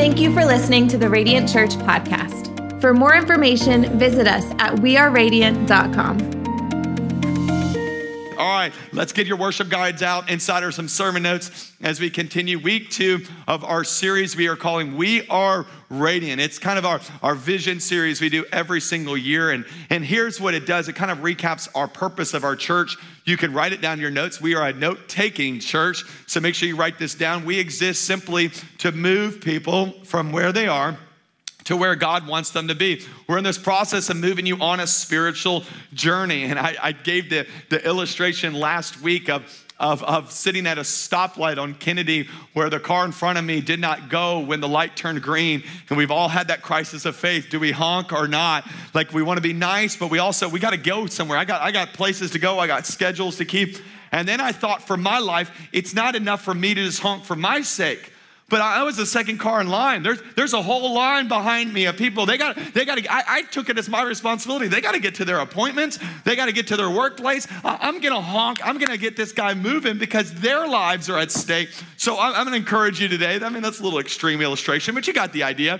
Thank you for listening to the Radiant Church podcast. For more information, visit us at WeAreRadiant.com. All right, let's get your worship guides out. Inside are some sermon notes as we continue week 2 of our series we are calling We Are Radiant. It's kind of our vision series we do every single year. And here's what it does. It kind of recaps our purpose of our church. You can write it down in your notes. We are a note-taking church, so make sure you write this down. We exist simply to move people from where they are to where God wants them to be. We're in this process of moving you on a spiritual journey. And I gave the illustration last week of sitting at a stoplight on Kennedy where the car in front of me did not go when the light turned green. And we've all had that crisis of faith. Do we honk or not? Like, we want to be nice, but we got to go somewhere. I got places to go. I got schedules to keep. And then I thought, for my life, it's not enough for me to just honk for my sake. But I was the second car in line. There's a whole line behind me of people. I took it as my responsibility. They got to get to their appointments. They got to get to their workplace. I'm going to honk. I'm going to get this guy moving because their lives are at stake. So I'm going to encourage you today. I mean, that's a little extreme illustration, but you got the idea.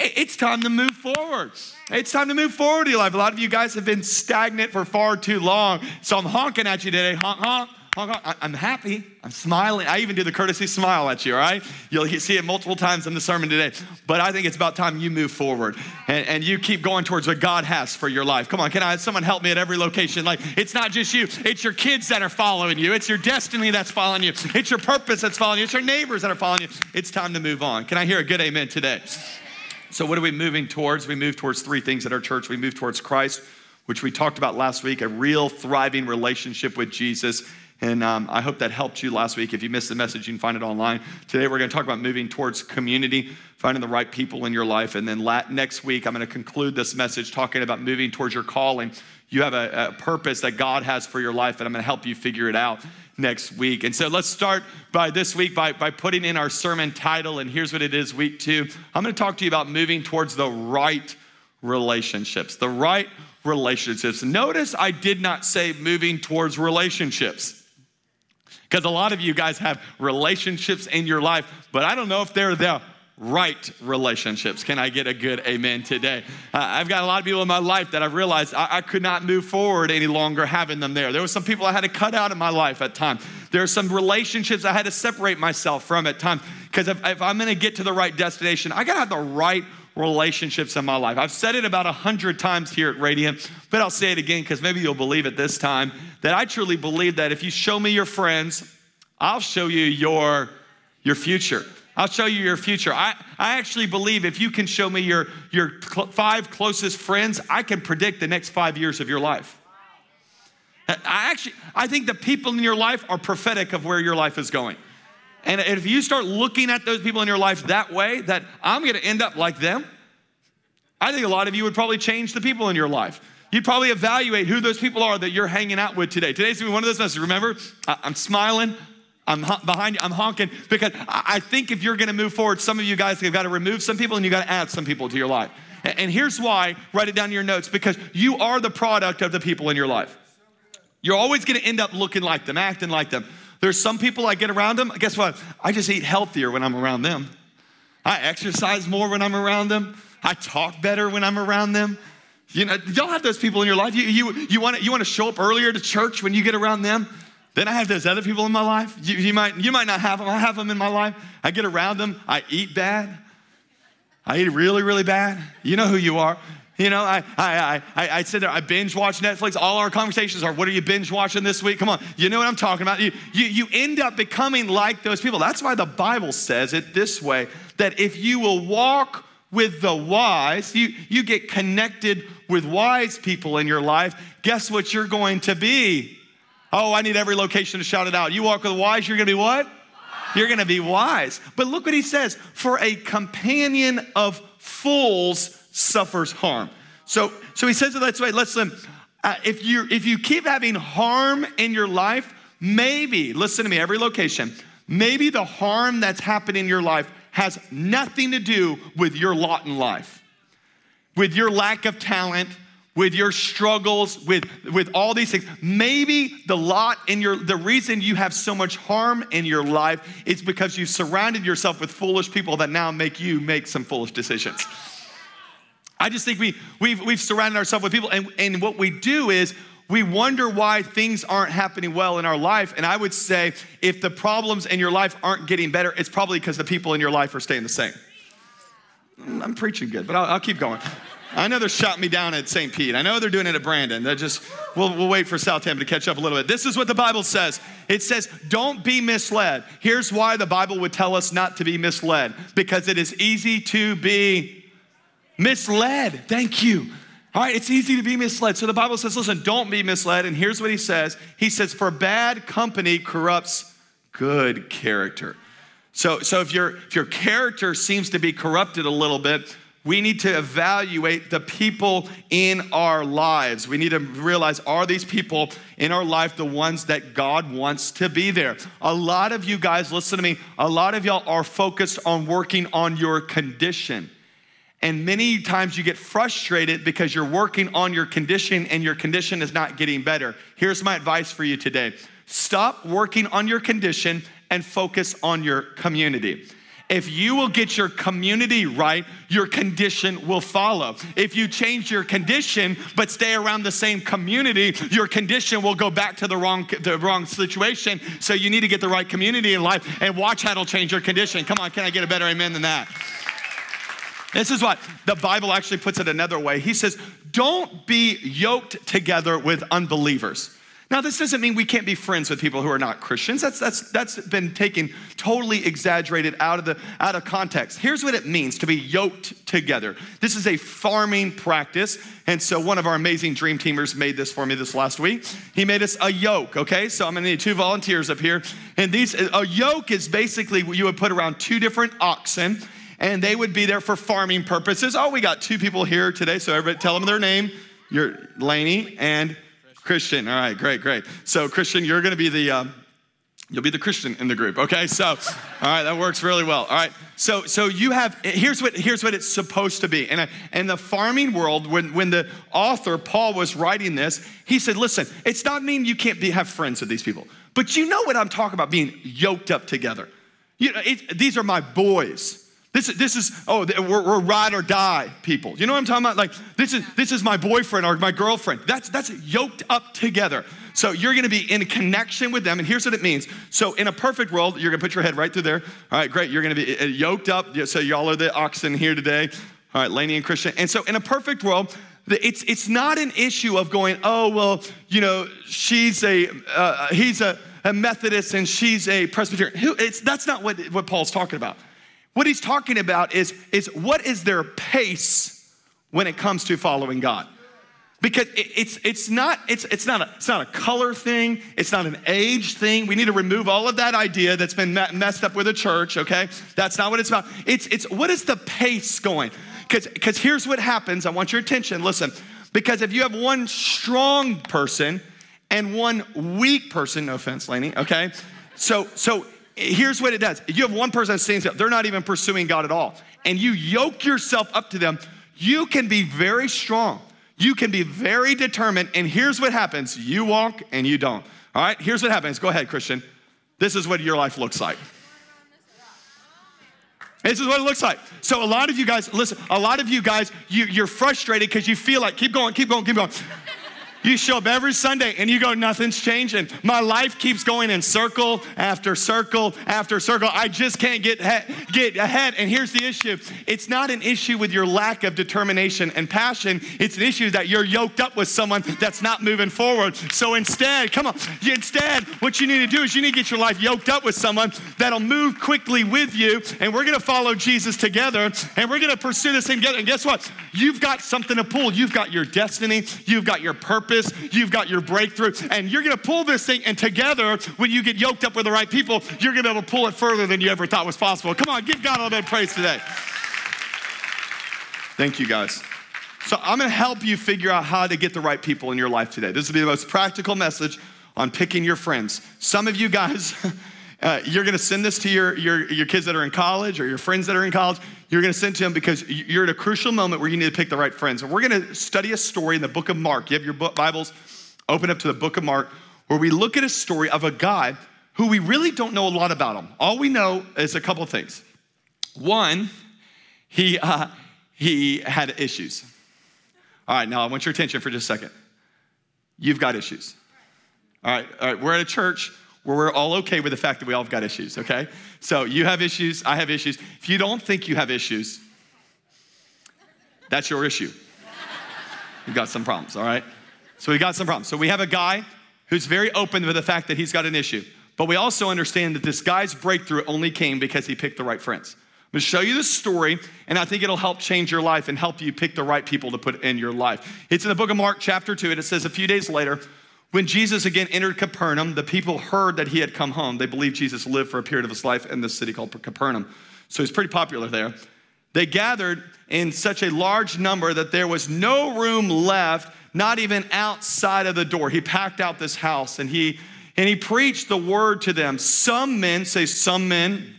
It's time to move forward. It's time to move forward in your life. A lot of you guys have been stagnant for far too long. So I'm honking at you today. Honk, honk. I'm happy. I'm smiling. I even do the courtesy smile at you, all right? You'll see it multiple times in the sermon today. But I think it's about time you move forward and you keep going towards what God has for your life. Come on, can I have someone help me at every location? Like, it's not just you. It's your kids that are following you. It's your destiny that's following you. It's your purpose that's following you. It's your neighbors that are following you. It's time to move on. Can I hear a good amen today? So what are we moving towards? We move towards 3 things at our church. We move towards Christ, which we talked about last week, a real thriving relationship with Jesus. And I hope that helped you last week. If you missed the message, you can find it online. Today, we're going to talk about moving towards community, finding the right people in your life. And then next week, I'm going to conclude this message talking about moving towards your calling. You have a purpose that God has for your life, and I'm going to help you figure it out next week. And so let's start by this week by putting in our sermon title. And here's what it is, week 2. I'm going to talk to you about moving towards the right relationships, the right relationships. Notice I did not say moving towards relationships. Because a lot of you guys have relationships in your life, but I don't know if they're the right relationships. Can I get a good amen today? I've got a lot of people in my life that I've realized I could not move forward any longer having them there. There were some people I had to cut out of my life at times. There are some relationships I had to separate myself from at times. Because if I'm going to get to the right destination, I got to have the right relationships in my life. I've said it about 100 times here at Radiant, but I'll say it again because maybe you'll believe it this time, that I truly believe that if you show me your friends, I'll show you your future. I'll show you your future. I actually believe if you can show me your 5 closest friends, I can predict the next 5 years of your life. I think the people in your life are prophetic of where your life is going. And if you start looking at those people in your life that way, that I'm going to end up like them, I think a lot of you would probably change the people in your life. You'd probably evaluate who those people are that you're hanging out with today. Today's going to be one of those messages. Remember, I'm smiling. I'm behind you. I'm honking. Because I think if you're going to move forward, some of you guys have got to remove some people and you got to add some people to your life. And here's why. Write it down in your notes. Because you are the product of the people in your life. You're always going to end up looking like them, acting like them. There's some people I get around them. Guess what? I just eat healthier when I'm around them. I exercise more when I'm around them. I talk better when I'm around them. You know, y'all have those people in your life. You want to show up earlier to church when you get around them. Then I have those other people in my life. You might not have them. I have them in my life. I get around them. I eat bad. I eat really, really bad. You know who you are. You know, I sit there, I binge watch Netflix. All our conversations are, what are you binge watching this week? Come on, you know what I'm talking about. You end up becoming like those people. That's why the Bible says it this way, that if you will walk with the wise, you get connected with wise people in your life. Guess what you're going to be? Oh, I need every location to shout it out. You walk with the wise, you're going to be what? Wise. You're going to be wise. But look what he says, for a companion of fools suffers harm. So he says it this way. Listen, if you keep having harm in your life, maybe, listen to me, every location, maybe the harm that's happening in your life has nothing to do with your lot in life, with your lack of talent, with your struggles, with all these things. Maybe the reason you have so much harm in your life is because you surrounded yourself with foolish people that now make you make some foolish decisions. I just think we've surrounded ourselves with people, and what we do is we wonder why things aren't happening well in our life. And I would say if the problems in your life aren't getting better, it's probably because the people in your life are staying the same. I'm preaching good, but I'll keep going. I know they're shouting me down at St. Pete. I know they're doing it at Brandon. We'll wait for South Tampa to catch up a little bit. This is what the Bible says. It says, don't be misled. Here's why the Bible would tell us not to be misled. Because it is easy to be misled. Thank you. All right, it's easy to be misled. So the Bible says, listen, don't be misled. And here's what he says. He says, for bad company corrupts good character. So if your character seems to be corrupted a little bit, we need to evaluate the people in our lives. We need to realize, are these people in our life the ones that God wants to be there? A lot of you guys, listen to me, a lot of y'all are focused on working on your condition. And many times you get frustrated because you're working on your condition and your condition is not getting better. Here's my advice for you today. Stop working on your condition and focus on your community. If you will get your community right, your condition will follow. If you change your condition but stay around the same community, your condition will go back to the wrong situation. So you need to get the right community in life and watch how it'll change your condition. Come on, can I get a better amen than that? This is what the Bible actually puts it another way. He says, don't be yoked together with unbelievers. Now, this doesn't mean we can't be friends with people who are not Christians. That's been taken totally exaggerated out of context. Here's what it means to be yoked together. This is a farming practice. And so one of our amazing dream teamers made this for me this last week. He made us a yoke, okay? So I'm gonna need two volunteers up here. And a yoke is basically what you would put around two different oxen, and they would be there for farming purposes. Oh, we got two people here today, so everybody tell them their name. You're Laney and Christian. All right, great. So Christian, you're going to be you'll be the Christian in the group. Okay, so, all right, that works really well. All right, so you have, here's what it's supposed to be. And in the farming world, when the author, Paul, was writing this, he said, listen, it's not mean you can't have friends with these people, but you know what I'm talking about, being yoked up together. You know, these are my boys. We're ride or die people. You know what I'm talking about? Like, this is my boyfriend or my girlfriend. That's yoked up together. So you're going to be in connection with them. And here's what it means. So in a perfect world, you're going to put your head right through there. All right, great. You're going to be yoked up. So y'all are the oxen here today. All right, Laney and Christian. And so in a perfect world, it's not an issue of going, oh, well, you know, he's a Methodist and she's a Presbyterian. That's not what Paul's talking about. What he's talking about is what is their pace when it comes to following God? Because it's not a color thing. It's not an age thing. We need to remove all of that idea that's been messed up with the church. Okay, that's not what it's about. It's what is the pace going? Because here's what happens. I want your attention. Listen, because if you have one strong person and one weak person, no offense, Laney. Okay, so. Here's what it does. You have one person saying they're not even pursuing God at all, and you yoke yourself up to them. You can be very strong. You can be very determined, and here's what happens. You walk and you don't. All right, here's what happens. Go ahead, Christian. This is what your life looks like. This is what it looks like. So a lot of you guys, listen, a lot of you guys, you're frustrated because you feel like, keep going. You show up every Sunday and you go, nothing's changing. My life keeps going in circle after circle after circle. I just can't get ahead. And here's the issue. It's not an issue with your lack of determination and passion. It's an issue that you're yoked up with someone that's not moving forward. So instead, what you need to do is you need to get your life yoked up with someone that'll move quickly with you. And we're going to follow Jesus together. And we're going to pursue this thing together. And guess what? You've got something to pull. You've got your destiny. You've got your purpose. You've got your breakthrough, and you're going to pull this thing, and together, when you get yoked up with the right people, you're going to be able to pull it further than you ever thought was possible. Come on, give God a little bit of praise today. Thank you, guys. So I'm going to help you figure out how to get the right people in your life today. This will be the most practical message on picking your friends. Some of you guys, You're going to send this to your kids that are in college or your friends that are in college. You're going to send to them because you're at a crucial moment where you need to pick the right friends. And we're going to study a story in the book of Mark. You have your Bibles, open up to the book of Mark, where we look at a story of a guy who we really don't know a lot about him. All we know is a couple of things. One, he had issues. All right, now I want your attention for just a second. You've got issues. All right, we're at a church where we're all okay with the fact that we all have got issues, okay? So you have issues, I have issues. If you don't think you have issues, that's your issue. You've got some problems, all right? So we got some problems. So we have a guy who's very open with the fact that he's got an issue, but we also understand that this guy's breakthrough only came because he picked the right friends. I'm gonna show you this story, and I think it'll help change your life and help you pick the right people to put in your life. It's in the book of Mark, chapter 2, and it says, a few days later, when Jesus again entered Capernaum, the people heard that he had come home. They believed Jesus lived for a period of his life in this city called Capernaum. So he's pretty popular there. They gathered in such a large number that there was no room left, not even outside of the door. He packed out this house, and he preached the word to them. Some men, say some men,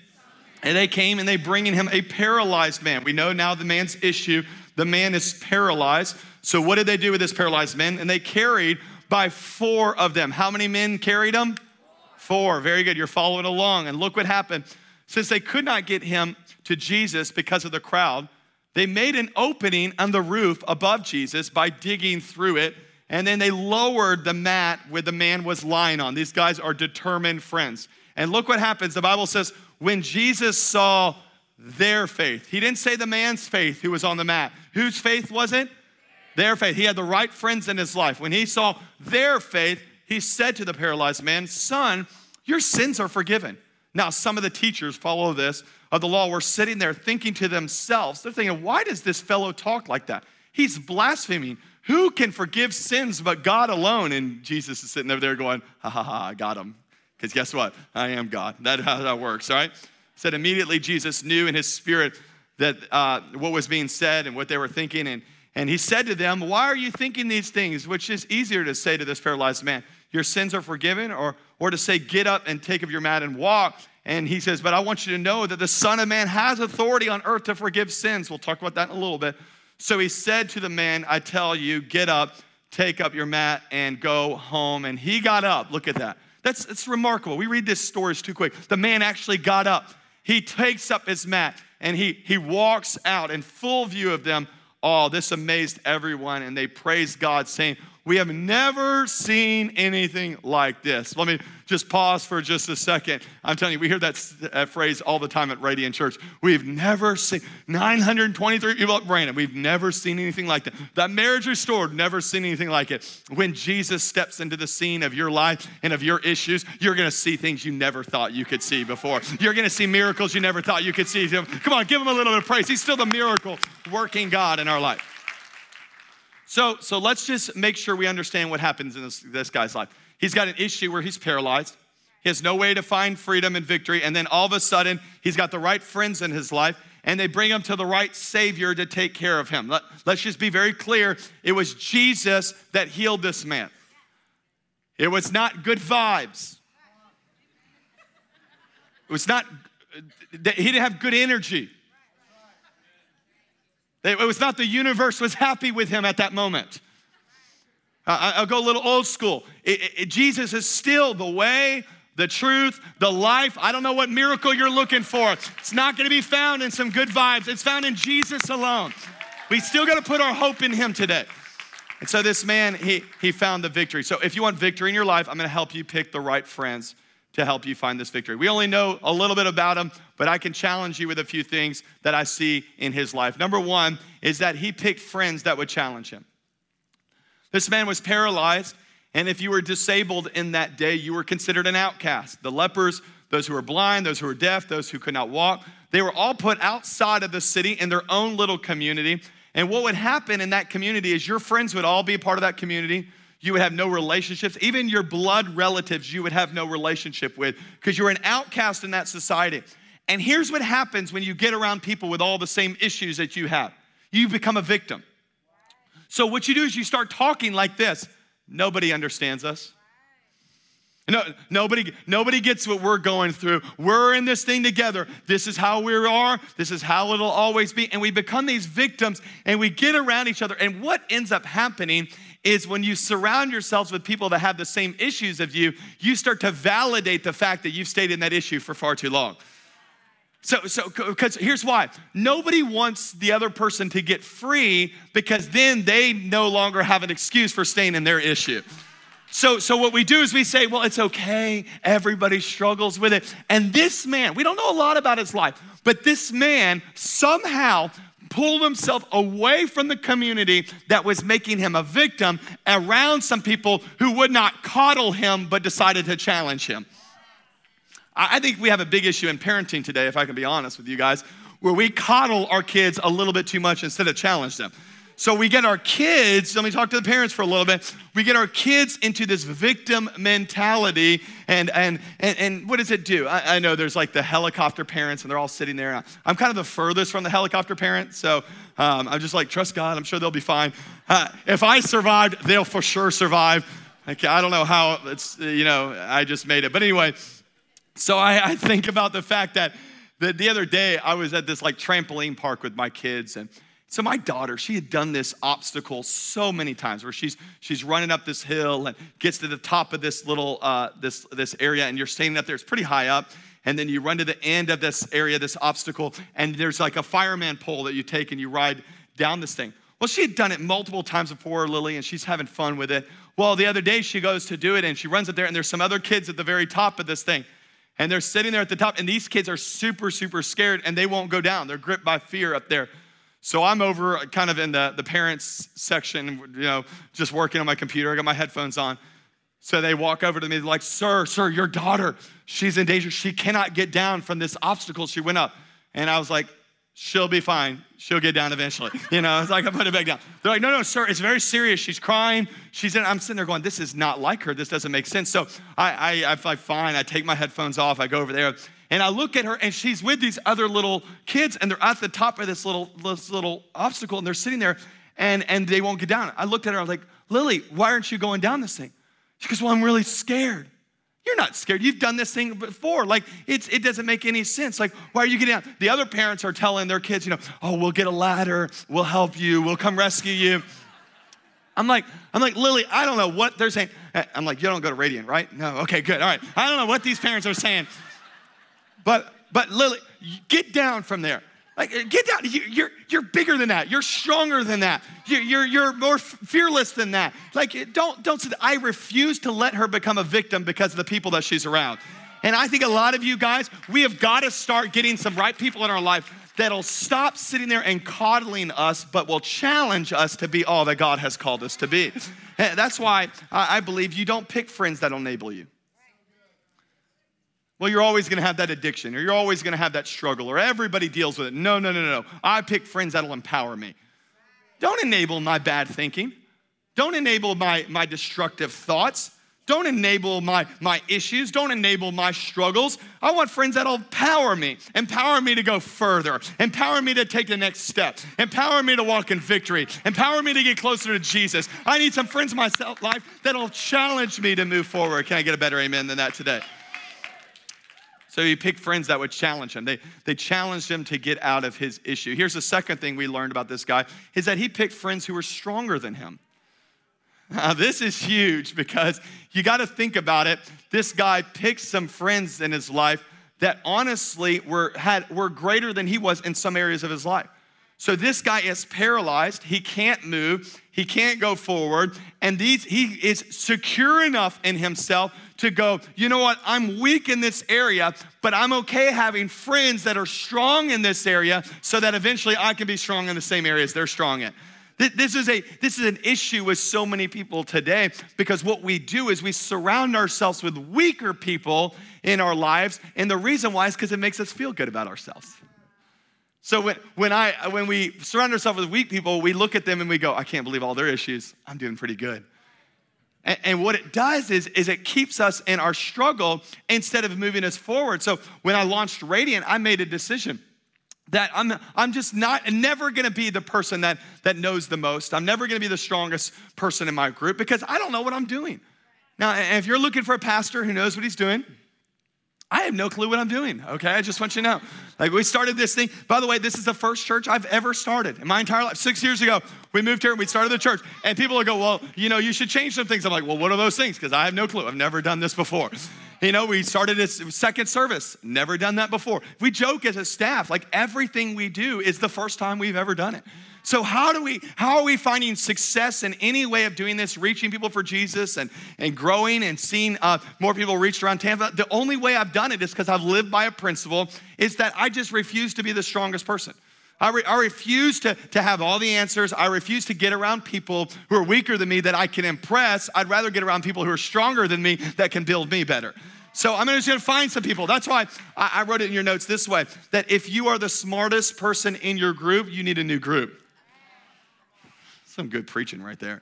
and they came and they bringing him a paralyzed man. We know now the man's issue. The man is paralyzed. So what did they do with this paralyzed man? And they carried by 4 of them. How many men carried him? 4. Very good. You're following along. And look what happened. Since they could not get him to Jesus because of the crowd, they made an opening on the roof above Jesus by digging through it. And then they lowered the mat where the man was lying on. These guys are determined friends. And look what happens. The Bible says, when Jesus saw their faith, he didn't say the man's faith who was on the mat. Whose faith was it? Their faith. He had the right friends in his life. When he saw their faith, he said to the paralyzed man, son, your sins are forgiven. Now, some of the teachers, follow this, of the law were sitting there thinking to themselves, they're thinking, why does this fellow talk like that? He's blaspheming. Who can forgive sins but God alone? And Jesus is sitting over there going, ha, ha, ha, I got him. Because guess what? I am God. That's how that works, all right? Said immediately Jesus knew in his spirit that what was being said and what they were thinking. And he said to them, why are you thinking these things? Which is easier to say to this paralyzed man, your sins are forgiven, or to say, get up and take up your mat and walk. And he says, but I want you to know that the Son of Man has authority on earth to forgive sins. We'll talk about that in a little bit. So he said to the man, I tell you, get up, take up your mat, and go home. And he got up. Look at that. It's remarkable. We read this story, it's too quick. The man actually got up. He takes up his mat, and he walks out in full view of them. Oh, this amazed everyone, and they praised God, saying, we have never seen anything like this. Let me just pause for just a second. I'm telling you, we hear that phrase all the time at Radiant Church. We've never seen, 923 people at Brandon, we've never seen anything like that. That marriage restored, never seen anything like it. When Jesus steps into the scene of your life and of your issues, you're going to see things you never thought you could see before. You're going to see miracles you never thought you could see. Come on, give him a little bit of praise. He's still the miracle working God in our life. So let's just make sure we understand what happens in this guy's life. He's got an issue where he's paralyzed. He has no way to find freedom and victory. And then all of a sudden, he's got the right friends in his life, and they bring him to the right Savior to take care of him. Let's just be very clear. It was Jesus that healed this man. It was not good vibes. It was not, he didn't have good energy. It was not the universe was happy with him at that moment. I'll go a little old school. Jesus is still the way, the truth, the life. I don't know what miracle you're looking for. It's not going to be found in some good vibes. It's found in Jesus alone. We still got to put our hope in him today. And so this man, he found the victory. So if you want victory in your life, I'm going to help you pick the right friends to help you find this victory. We only know a little bit about him, but I can challenge you with a few things that I see in his life. Number one is that he picked friends that would challenge him. This man was paralyzed, and if you were disabled in that day, you were considered an outcast. The lepers, those who were blind, those who were deaf, those who could not walk, they were all put outside of the city in their own little community. And what would happen in that community is your friends would all be a part of that community. You would have no relationships. Even your blood relatives, you would have no relationship with because you're an outcast in that society. And here's what happens when you get around people with all the same issues that you have. You become a victim. So what you do is you start talking like this. Nobody understands us. No, nobody gets what we're going through. We're in this thing together. This is how we are. This is how it'll always be. And we become these victims and we get around each other. And what ends up happening is when you surround yourselves with people that have the same issues as you, you start to validate the fact that you've stayed in that issue for far too long. Because here's why. Nobody wants the other person to get free because then they no longer have an excuse for staying in their issue. So what we do is we say, well, it's okay. Everybody struggles with it. And this man, we don't know a lot about his life, but this man somehow pulled himself away from the community that was making him a victim around some people who would not coddle him but decided to challenge him. I think we have a big issue in parenting today, if I can be honest with you guys, where we coddle our kids a little bit too much instead of challenge them. So we get our kids, let me talk to the parents for a little bit, we get our kids into this victim mentality and what does it do? I know there's like the helicopter parents and they're all sitting there. I'm kind of the furthest from the helicopter parents, so I'm just like, trust God, I'm sure they'll be fine. If I survived, they'll for sure survive. Okay, I don't know how, it's, you know, I just made it. But anyway, so I think about the fact that the other day I was at this like trampoline park with my kids, and so my daughter, she had done this obstacle so many times where she's running up this hill and gets to the top of this little, this area, and you're standing up there, it's pretty high up, and then you run to the end of this area, this obstacle, and there's like a fireman pole that you take and you ride down this thing. Well, she had done it multiple times before, Lily, and she's having fun with it. Well, the other day she goes to do it and she runs up there and there's some other kids at the very top of this thing. And they're sitting there at the top, and these kids are super, super scared, and they won't go down. They're gripped by fear up there. So I'm over kind of in the parents section, you know, just working on my computer. I got my headphones on. So they walk over to me, they're like, sir, your daughter, she's in danger. She cannot get down from this obstacle she went up. And I was like, she'll be fine. She'll get down eventually. You know, it's like, I put it back down. They're like, no, sir, it's very serious. She's crying. I'm sitting there going, this is not like her. This doesn't make sense. So I'm like, fine. I take my headphones off. I go over there and I look at her, and she's with these other little kids, and they're at the top of this little obstacle, and they're sitting there and they won't get down. I looked at her. I was like, Lily, why aren't you going down this thing? She goes, well, I'm really scared. You're not scared. You've done this thing before. Like, it doesn't make any sense. Like, why are you getting out? The other parents are telling their kids, you know, oh, we'll get a ladder. We'll help you. We'll come rescue you. I'm like, Lily, I don't know what they're saying. I'm like, you don't go to Radiant, right? No. Okay, good. All right. I don't know what these parents are saying. But Lily, get down from there. Like, get down. You're bigger than that. You're stronger than that. You're more fearless than that. Like, don't say that. I refuse to let her become a victim because of the people that she's around. And I think a lot of you guys, we have got to start getting some right people in our life that'll stop sitting there and coddling us, but will challenge us to be all that God has called us to be. And that's why I believe you don't pick friends that'll enable you. Well, you're always gonna have that addiction, or you're always gonna have that struggle, or everybody deals with it. No. I pick friends that'll empower me. Don't enable my bad thinking. Don't enable my destructive thoughts. Don't enable my issues. Don't enable my struggles. I want friends that'll empower me to go further, empower me to take the next step, empower me to walk in victory, empower me to get closer to Jesus. I need some friends in my life that'll challenge me to move forward. Can I get a better amen than that today? So you pick friends that would challenge him. They challenged him to get out of his issue. Here's the second thing we learned about this guy, is that he picked friends who were stronger than him. Now, this is huge because you got to think about it. This guy picked some friends in his life that honestly were greater than he was in some areas of his life. So this guy is paralyzed. He can't move. He can't go forward. And he is secure enough in himself to go, you know what? I'm weak in this area, but I'm okay having friends that are strong in this area so that eventually I can be strong in the same areas they're strong in. This is an issue with so many people today, because what we do is we surround ourselves with weaker people in our lives. And the reason why is because it makes us feel good about ourselves. So when we surround ourselves with weak people, we look at them and we go, I can't believe all their issues. I'm doing pretty good. And what it does is it keeps us in our struggle instead of moving us forward. So when I launched Radiant, I made a decision that I'm just never gonna be the person that knows the most. I'm never gonna be the strongest person in my group because I don't know what I'm doing. Now, if you're looking for a pastor who knows what he's doing, I have no clue what I'm doing, okay? I just want you to know. Like, we started this thing. By the way, this is the first church I've ever started in my entire life. 6 years ago, we moved here and we started the church. And people will go, well, you know, you should change some things. I'm like, well, what are those things? Because I have no clue. I've never done this before. You know, we started a second service. Never done that before. We joke as a staff, like everything we do is the first time we've ever done it. So how are we finding success in any way of doing this, reaching people for Jesus and growing and seeing more people reached around Tampa? The only way I've done it is because I've lived by a principle is that I just refuse to be the strongest person. I refuse to have all the answers. I refuse to get around people who are weaker than me that I can impress. I'd rather get around people who are stronger than me that can build me better. So I'm just gonna find some people. That's why I wrote it in your notes this way, that if you are the smartest person in your group, you need a new group. Some good preaching right there.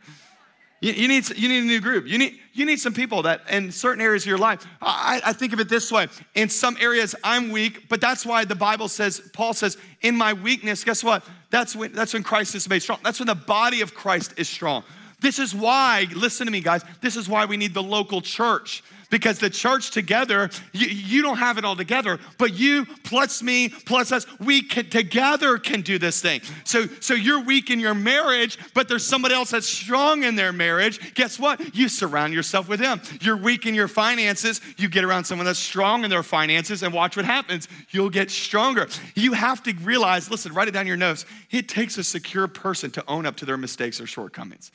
You need a new group. You need some people that in certain areas of your life, I think of it this way. In some areas I'm weak, but that's why the Bible says, Paul says, in my weakness, guess what? That's when Christ is made strong. That's when the body of Christ is strong. This is why, listen to me guys, this is why we need the local church. Because the church together, you don't have it all together, but you plus me plus us, we can, together can do this thing. So you're weak in your marriage, but there's somebody else that's strong in their marriage. Guess what? You surround yourself with them. You're weak in your finances. You get around someone that's strong in their finances and watch what happens. You'll get stronger. You have to realize, listen, write it down in your notes. It takes a secure person to own up to their mistakes or shortcomings.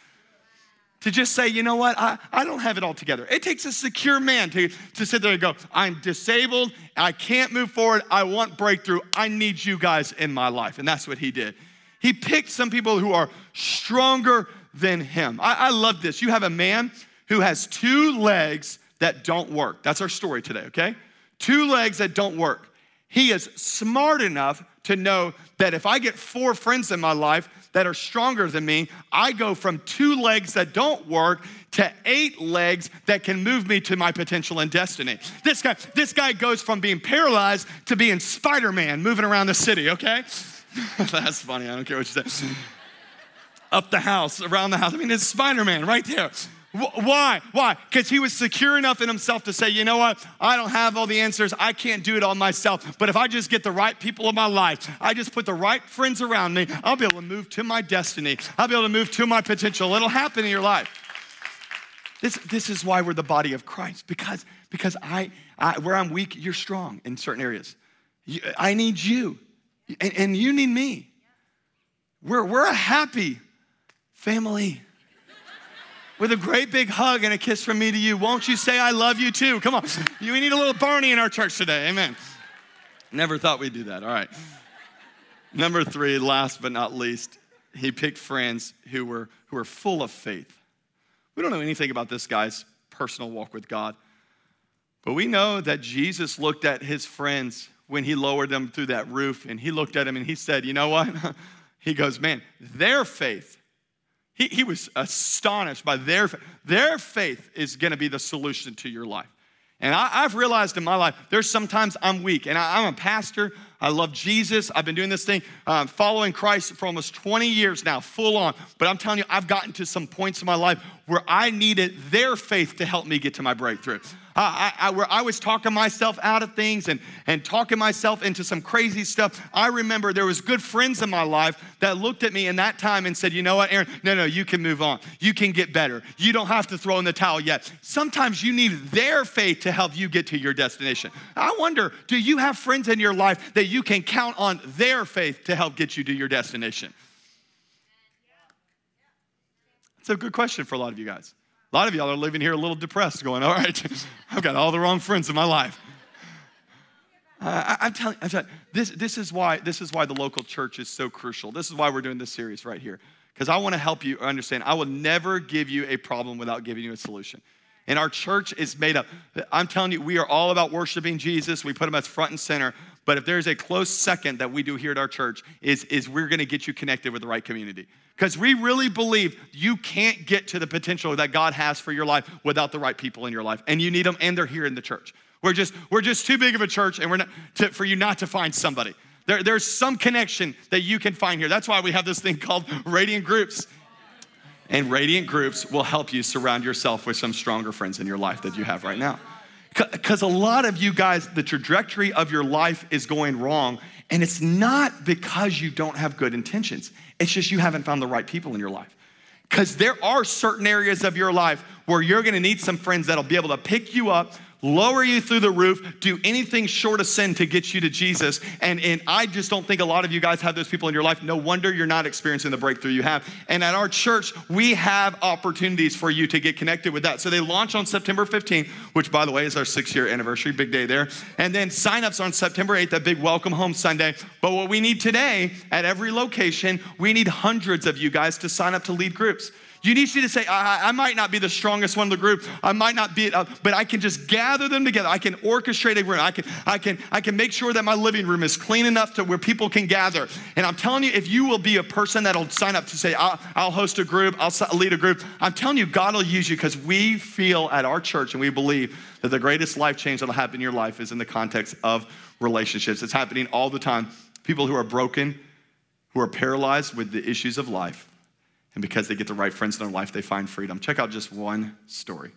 To just say, you know what, I don't have it all together. It takes a secure man to sit there and go, I'm disabled, I can't move forward, I want breakthrough, I need you guys in my life. And that's what he did. He picked some people who are stronger than him. I love this. You have a man who has two legs that don't work. That's our story today, okay? Two legs that don't work. He is smart enough to know that if I get four friends in my life that are stronger than me, I go from two legs that don't work to eight legs that can move me to my potential and destiny. This guy goes from being paralyzed to being Spider-Man moving around the city, okay? That's funny, I don't care what you say. Up the house, around the house. I mean, it's Spider-Man right there. Why? Because he was secure enough in himself to say, you know what? I don't have all the answers. I can't do it all myself. But if I just get the right people in my life, I just put the right friends around me, I'll be able to move to my destiny. I'll be able to move to my potential. It'll happen in your life. This is why we're the body of Christ. Because I where I'm weak, you're strong in certain areas. I need you. And you need me. We're a happy family. With a great big hug and a kiss from me to you. Won't you say I love you too? Come on. We need a little Barney in our church today. Amen. Never thought we'd do that. All right. Number three, last but not least, he picked friends who were full of faith. We don't know anything about this guy's personal walk with God, but we know that Jesus looked at his friends when he lowered them through that roof, and he looked at them and he said, you know what? He goes, man, their faith. He was astonished by their faith. Their faith is going to be the solution to your life. And I've realized in my life, there's sometimes I'm weak. And I'm a pastor. I love Jesus. I've been doing this thing, following Christ for almost 20 years now, full on. But I'm telling you, I've gotten to some points in my life where I needed their faith to help me get to my breakthrough. Where I was talking myself out of things and talking myself into some crazy stuff. I remember there was good friends in my life that looked at me in that time and said, you know what, Aaron? No, you can move on. You can get better. You don't have to throw in the towel yet. Sometimes you need their faith to help you get to your destination. I wonder, do you have friends in your life that you can count on their faith to help get you to your destination? That's a good question for a lot of you guys. A lot of y'all are living here a little depressed going, all right, I've got all the wrong friends in my life. I'm telling you, this is why the local church is so crucial. This is why we're doing this series right here, because I want to help you understand. I will never give you a problem without giving you a solution. And our church is made up. I'm telling you, we are all about worshiping Jesus. We put him as front and center. But if there's a close second that we do here at our church is we're going to get you connected with the right community. Because we really believe you can't get to the potential that God has for your life without the right people in your life. And you need them, and they're here in the church. We're just too big of a church, and for you not to find somebody. There's some connection that you can find here. That's why we have this thing called Radiant Groups. And Radiant groups will help you surround yourself with some stronger friends in your life that you have right now. Because a lot of you guys, the trajectory of your life is going wrong, and it's not because you don't have good intentions. It's just you haven't found the right people in your life. Because there are certain areas of your life where you're gonna need some friends that'll be able to pick you up, lower you through the roof, do anything short of sin to get you to Jesus. And I just don't think a lot of you guys have those people in your life. No wonder you're not experiencing the breakthrough you have. And at our church, we have opportunities for you to get connected with that. So they launch on September 15th, which by the way is our 6-year anniversary, big day there. And then signups on September 8th, that big welcome home Sunday. But what we need today at every location, we need hundreds of you guys to sign up to lead groups. You need to say, I might not be the strongest one in the group. I might not be, but I can just gather them together. I can orchestrate a room. I can make sure that my living room is clean enough to where people can gather. And I'm telling you, if you will be a person that'll sign up to say, I'll host a group, I'll lead a group. I'm telling you, God will use you, because we feel at our church and we believe that the greatest life change that'll happen in your life is in the context of relationships. It's happening all the time. People who are broken, who are paralyzed with the issues of life, and because they get the right friends in their life, they find freedom. Check out just one story.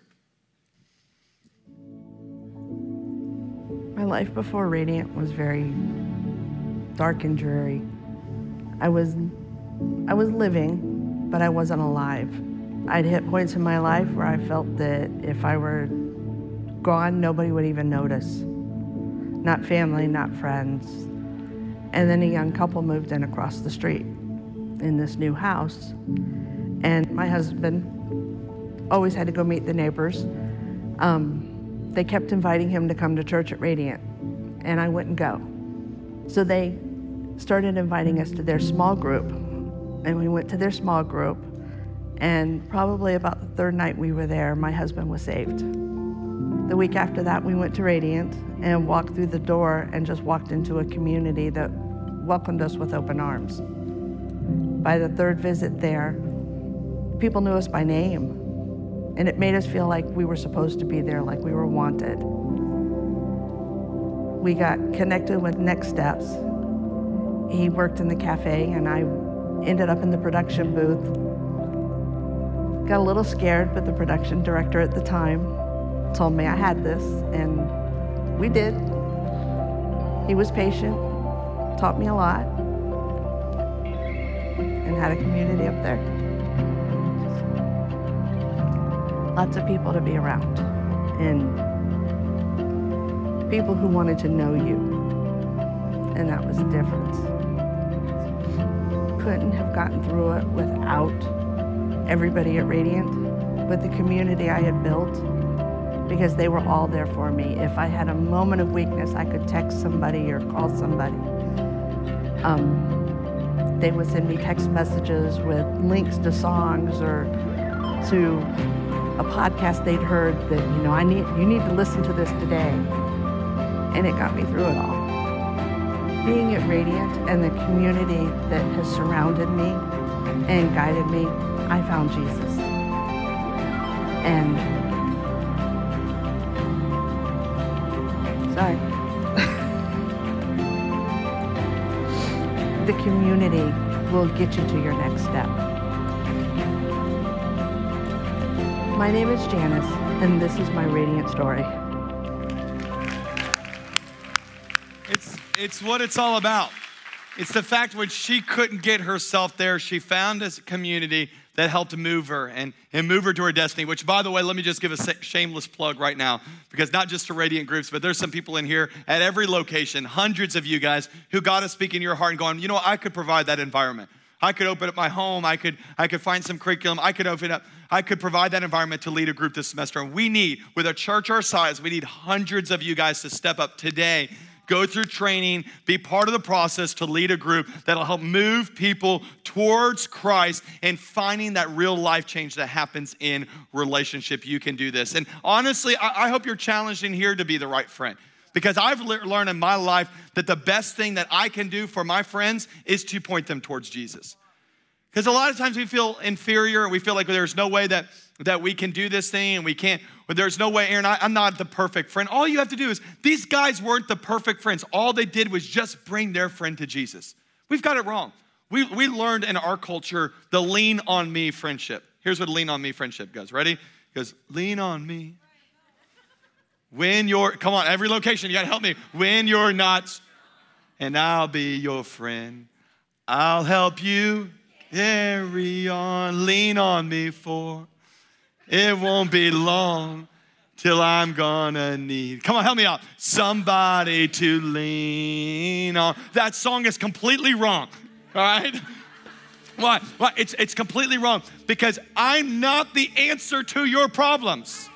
My life before Radiant was very dark and dreary. I was living, but I wasn't alive. I'd hit points in my life where I felt that if I were gone, nobody would even notice. Not family, not friends. And then a young couple moved in across the street in this new house, and my husband always had to go meet the neighbors. They kept inviting him to come to church at Radiant, and I wouldn't go. So they started inviting us to their small group, and we went to their small group, and probably about the third night we were there, my husband was saved. The week after that, we went to Radiant and walked through the door and just walked into a community that welcomed us with open arms. By the third visit there, people knew us by name, and it made us feel like we were supposed to be there, like we were wanted. We got connected with Next Steps. He worked in the cafe, and I ended up in the production booth. Got a little scared, but the production director at the time told me I had this, and we did. He was patient, taught me a lot, and had a community up there. Lots of people to be around, and people who wanted to know you, and that was the difference. Couldn't have gotten through it without everybody at Radiant, with the community I had built, because they were all there for me. If I had a moment of weakness, I could text somebody or call somebody. They would send me text messages with links to songs or to a podcast they'd heard that, you know, you need to listen to this today. And it got me through it all. Being at Radiant and the community that has surrounded me and guided me, I found Jesus. And sorry. The community will get you to your next step. My name is Janice, and this is my Radiant story. It's what it's all about. It's the fact when she couldn't get herself there, she found a community that helped move her and move her to her destiny, which, by the way, let me just give a shameless plug right now, because not just to Radiant Groups, but there's some people in here at every location, hundreds of you guys, who God is speaking to your heart and going, you know what, I could provide that environment. I could open up my home. I could find some curriculum. I could provide that environment to lead a group this semester. And we need, with a church our size, we need hundreds of you guys to step up today, go through training, be part of the process to lead a group that'll help move people towards Christ and finding that real life change that happens in relationship. You can do this. And honestly, I hope you're challenged in here to be the right friend, because I've learned in my life that the best thing that I can do for my friends is to point them towards Jesus. Because a lot of times we feel inferior and we feel like there's no way that we can do this thing, and we can't. But there's no way, Aaron, I'm not the perfect friend. All you have to do is, these guys weren't the perfect friends. All they did was just bring their friend to Jesus. We've got it wrong. We learned in our culture the lean on me friendship. Here's what lean on me friendship goes. Ready? Goes, lean on me. When you're, come on, every location, you gotta help me. When you're not, and I'll be your friend. I'll help you carry on. Lean on me for it won't be long till I'm gonna need. Come on, help me out. Somebody to lean on. That song is completely wrong, all right? Why? Why? It's completely wrong because I'm not the answer to your problems.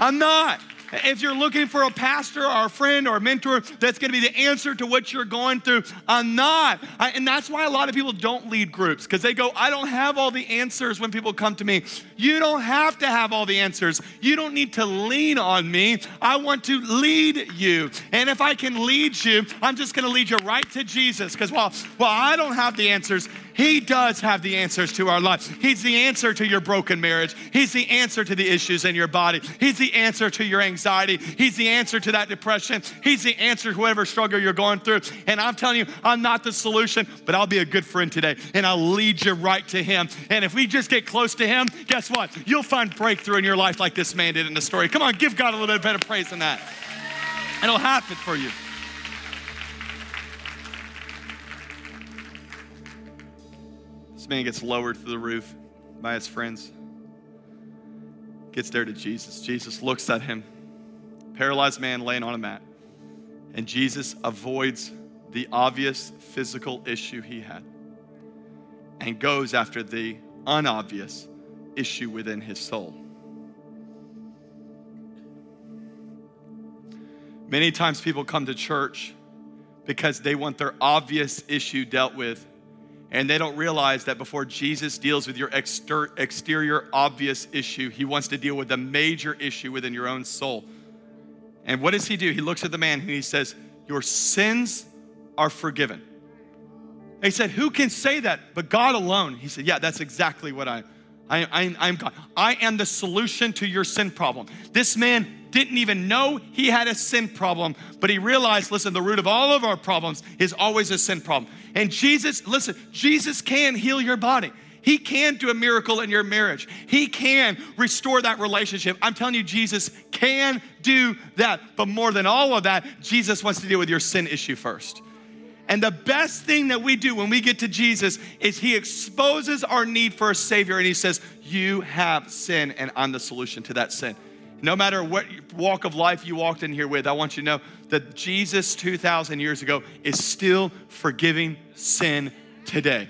I'm not. If you're looking for a pastor or a friend or a mentor that's going to be the answer to what you're going through, I'm not. And that's why a lot of people don't lead groups because they go, I don't have all the answers when people come to me. You don't have to have all the answers. You don't need to lean on me. I want to lead you. And if I can lead you, I'm just going to lead you right to Jesus because while I don't have the answers, He does have the answers to our lives. He's the answer to your broken marriage. He's the answer to the issues in your body. He's the answer to your anxiety. He's the answer to that depression. He's the answer to whatever struggle you're going through. And I'm telling you, I'm not the solution, but I'll be a good friend today, and I'll lead you right to Him. And if we just get close to Him, guess what? You'll find breakthrough in your life like this man did in the story. Come on, give God a little bit better praise than that. It'll happen for you. This man gets lowered through the roof by his friends, gets there to Jesus. Jesus looks at him, paralyzed man laying on a mat, and Jesus avoids the obvious physical issue he had and goes after the unobvious issue within his soul. Many times people come to church because they want their obvious issue dealt with, and they don't realize that before Jesus deals with your exterior obvious issue, He wants to deal with the major issue within your own soul. And what does He do? He looks at the man and He says, your sins are forgiven. And he said, who can say that but God alone? He said, yeah, that's exactly what I'm God. I am the solution to your sin problem. This man didn't even know he had a sin problem, but he realized, listen, the root of all of our problems is always a sin problem. And Jesus, listen, Jesus can heal your body. He can do a miracle in your marriage. He can restore that relationship. I'm telling you, Jesus can do that. But more than all of that, Jesus wants to deal with your sin issue first. And the best thing that we do when we get to Jesus is He exposes our need for a Savior, and He says, you have sin, and I'm the solution to that sin. No matter what walk of life you walked in here with, I want you to know that Jesus 2,000 years ago is still forgiving sin today.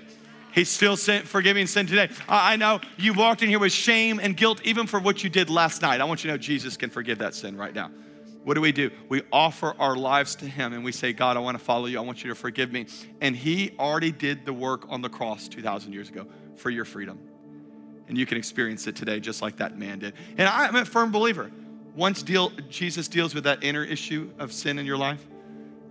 He's still forgiving sin today. I know you walked in here with shame and guilt even for what you did last night. I want you to know Jesus can forgive that sin right now. What do? We offer our lives to Him and we say, God, I want to follow you. I want you to forgive me. And He already did the work on the cross 2,000 years ago for your freedom. And you can experience it today just like that man did. And I'm a firm believer. Once Jesus deals with that inner issue of sin in your life,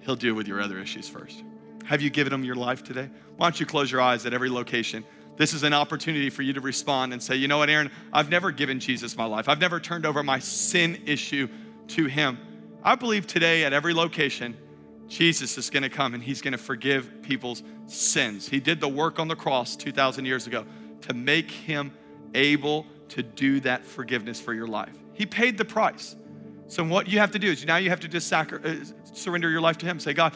He'll deal with your other issues first. Have you given Him your life today? Why don't you close your eyes at every location? This is an opportunity for you to respond and say, you know what, Aaron? I've never given Jesus my life. I've never turned over my sin issue to Him. I believe today at every location, Jesus is going to come and He's going to forgive people's sins. He did the work on the cross 2,000 years ago to make Him able to do that forgiveness for your life. He paid the price. So what you have to do is now you have to just surrender your life to Him. Say, God,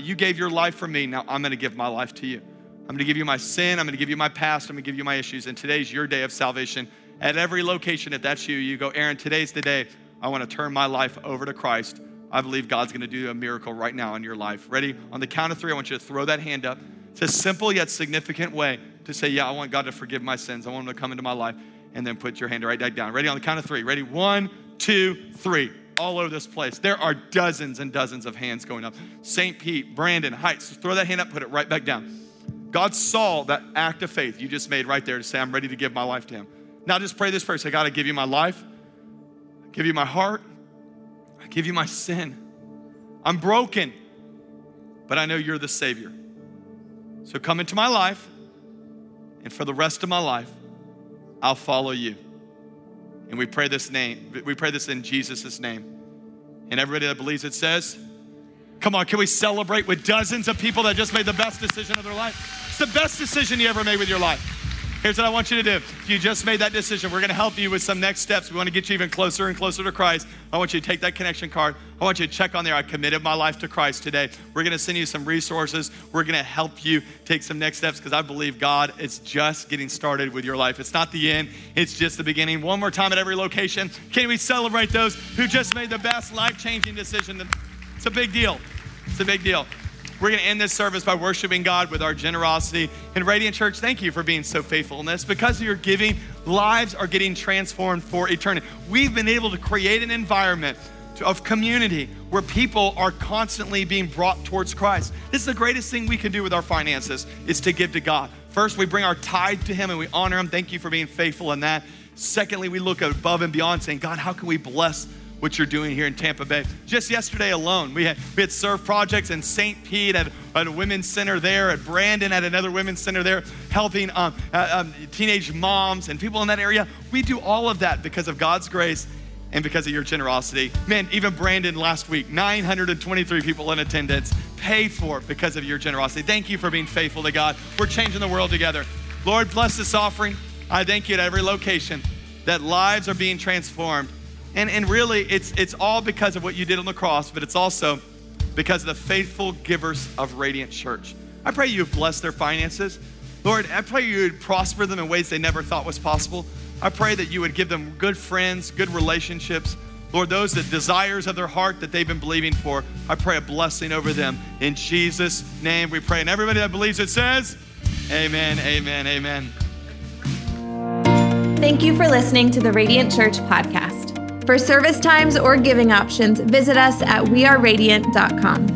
you gave your life for me. Now I'm going to give my life to you. I'm going to give you my sin. I'm going to give you my past. I'm going to give you my issues. And today's your day of salvation. At every location, if that's you, you go, Aaron, today's the day I want to turn my life over to Christ. I believe God's going to do a miracle right now in your life. Ready? On the count of three, I want you to throw that hand up. It's a simple yet significant way to say, yeah, I want God to forgive my sins. I want Him to come into my life. And then put your hand right back down. Ready? On the count of three. Ready? 1, 2, 3. All over this place. There are dozens and dozens of hands going up. St. Pete, Brandon, Heights. Throw that hand up, put it right back down. God saw that act of faith you just made right there to say, I'm ready to give my life to Him. Now just pray this prayer. Say, God, I give you my life. I give you my heart. I give you my sin. I'm broken, but I know you're the Savior. So come into my life, and for the rest of my life, I'll follow you. And we pray this name. We pray this in Jesus' name. And everybody that believes it says, come on, can we celebrate with dozens of people that just made the best decision of their life? It's the best decision you ever made with your life. Here's what I want you to do. If you just made that decision, we're going to help you with some next steps. We want to get you even closer and closer to Christ. I want you to take that connection card. I want you to check on there. I committed my life to Christ today. We're going to send you some resources. We're going to help you take some next steps because I believe God is just getting started with your life. It's not the end. It's just the beginning. One more time at every location. Can we celebrate those who just made the best life-changing decision? It's a big deal. It's a big deal. We're going to end this service by worshiping God with our generosity. And Radiant Church, thank you for being so faithful in this. Because of your giving, lives are getting transformed for eternity. We've been able to create an environment of community where people are constantly being brought towards Christ. This is the greatest thing we can do with our finances, is to give to God. First, we bring our tithe to Him and we honor Him. Thank you for being faithful in that. Secondly, we look above and beyond saying, God, how can we bless what you're doing here in Tampa Bay? Just yesterday alone, we had serve projects in St. Pete at a women's center there, at Brandon at another women's center there, helping teenage moms and people in that area. We do all of that because of God's grace and because of your generosity. Man, even Brandon last week, 923 people in attendance, paid for it because of your generosity. Thank you for being faithful to God. We're changing the world together. Lord, bless this offering. I thank you at every location that lives are being transformed. And really, it's all because of what you did on the cross, but it's also because of the faithful givers of Radiant Church. I pray you bless their finances. Lord, I pray you would prosper them in ways they never thought was possible. I pray that you would give them good friends, good relationships. Lord, those that desires of their heart that they've been believing for, I pray a blessing over them. In Jesus' name we pray. And everybody that believes it says, amen, amen, amen. Thank you for listening to the Radiant Church podcast. For service times or giving options, visit us at WeAreRadiant.com.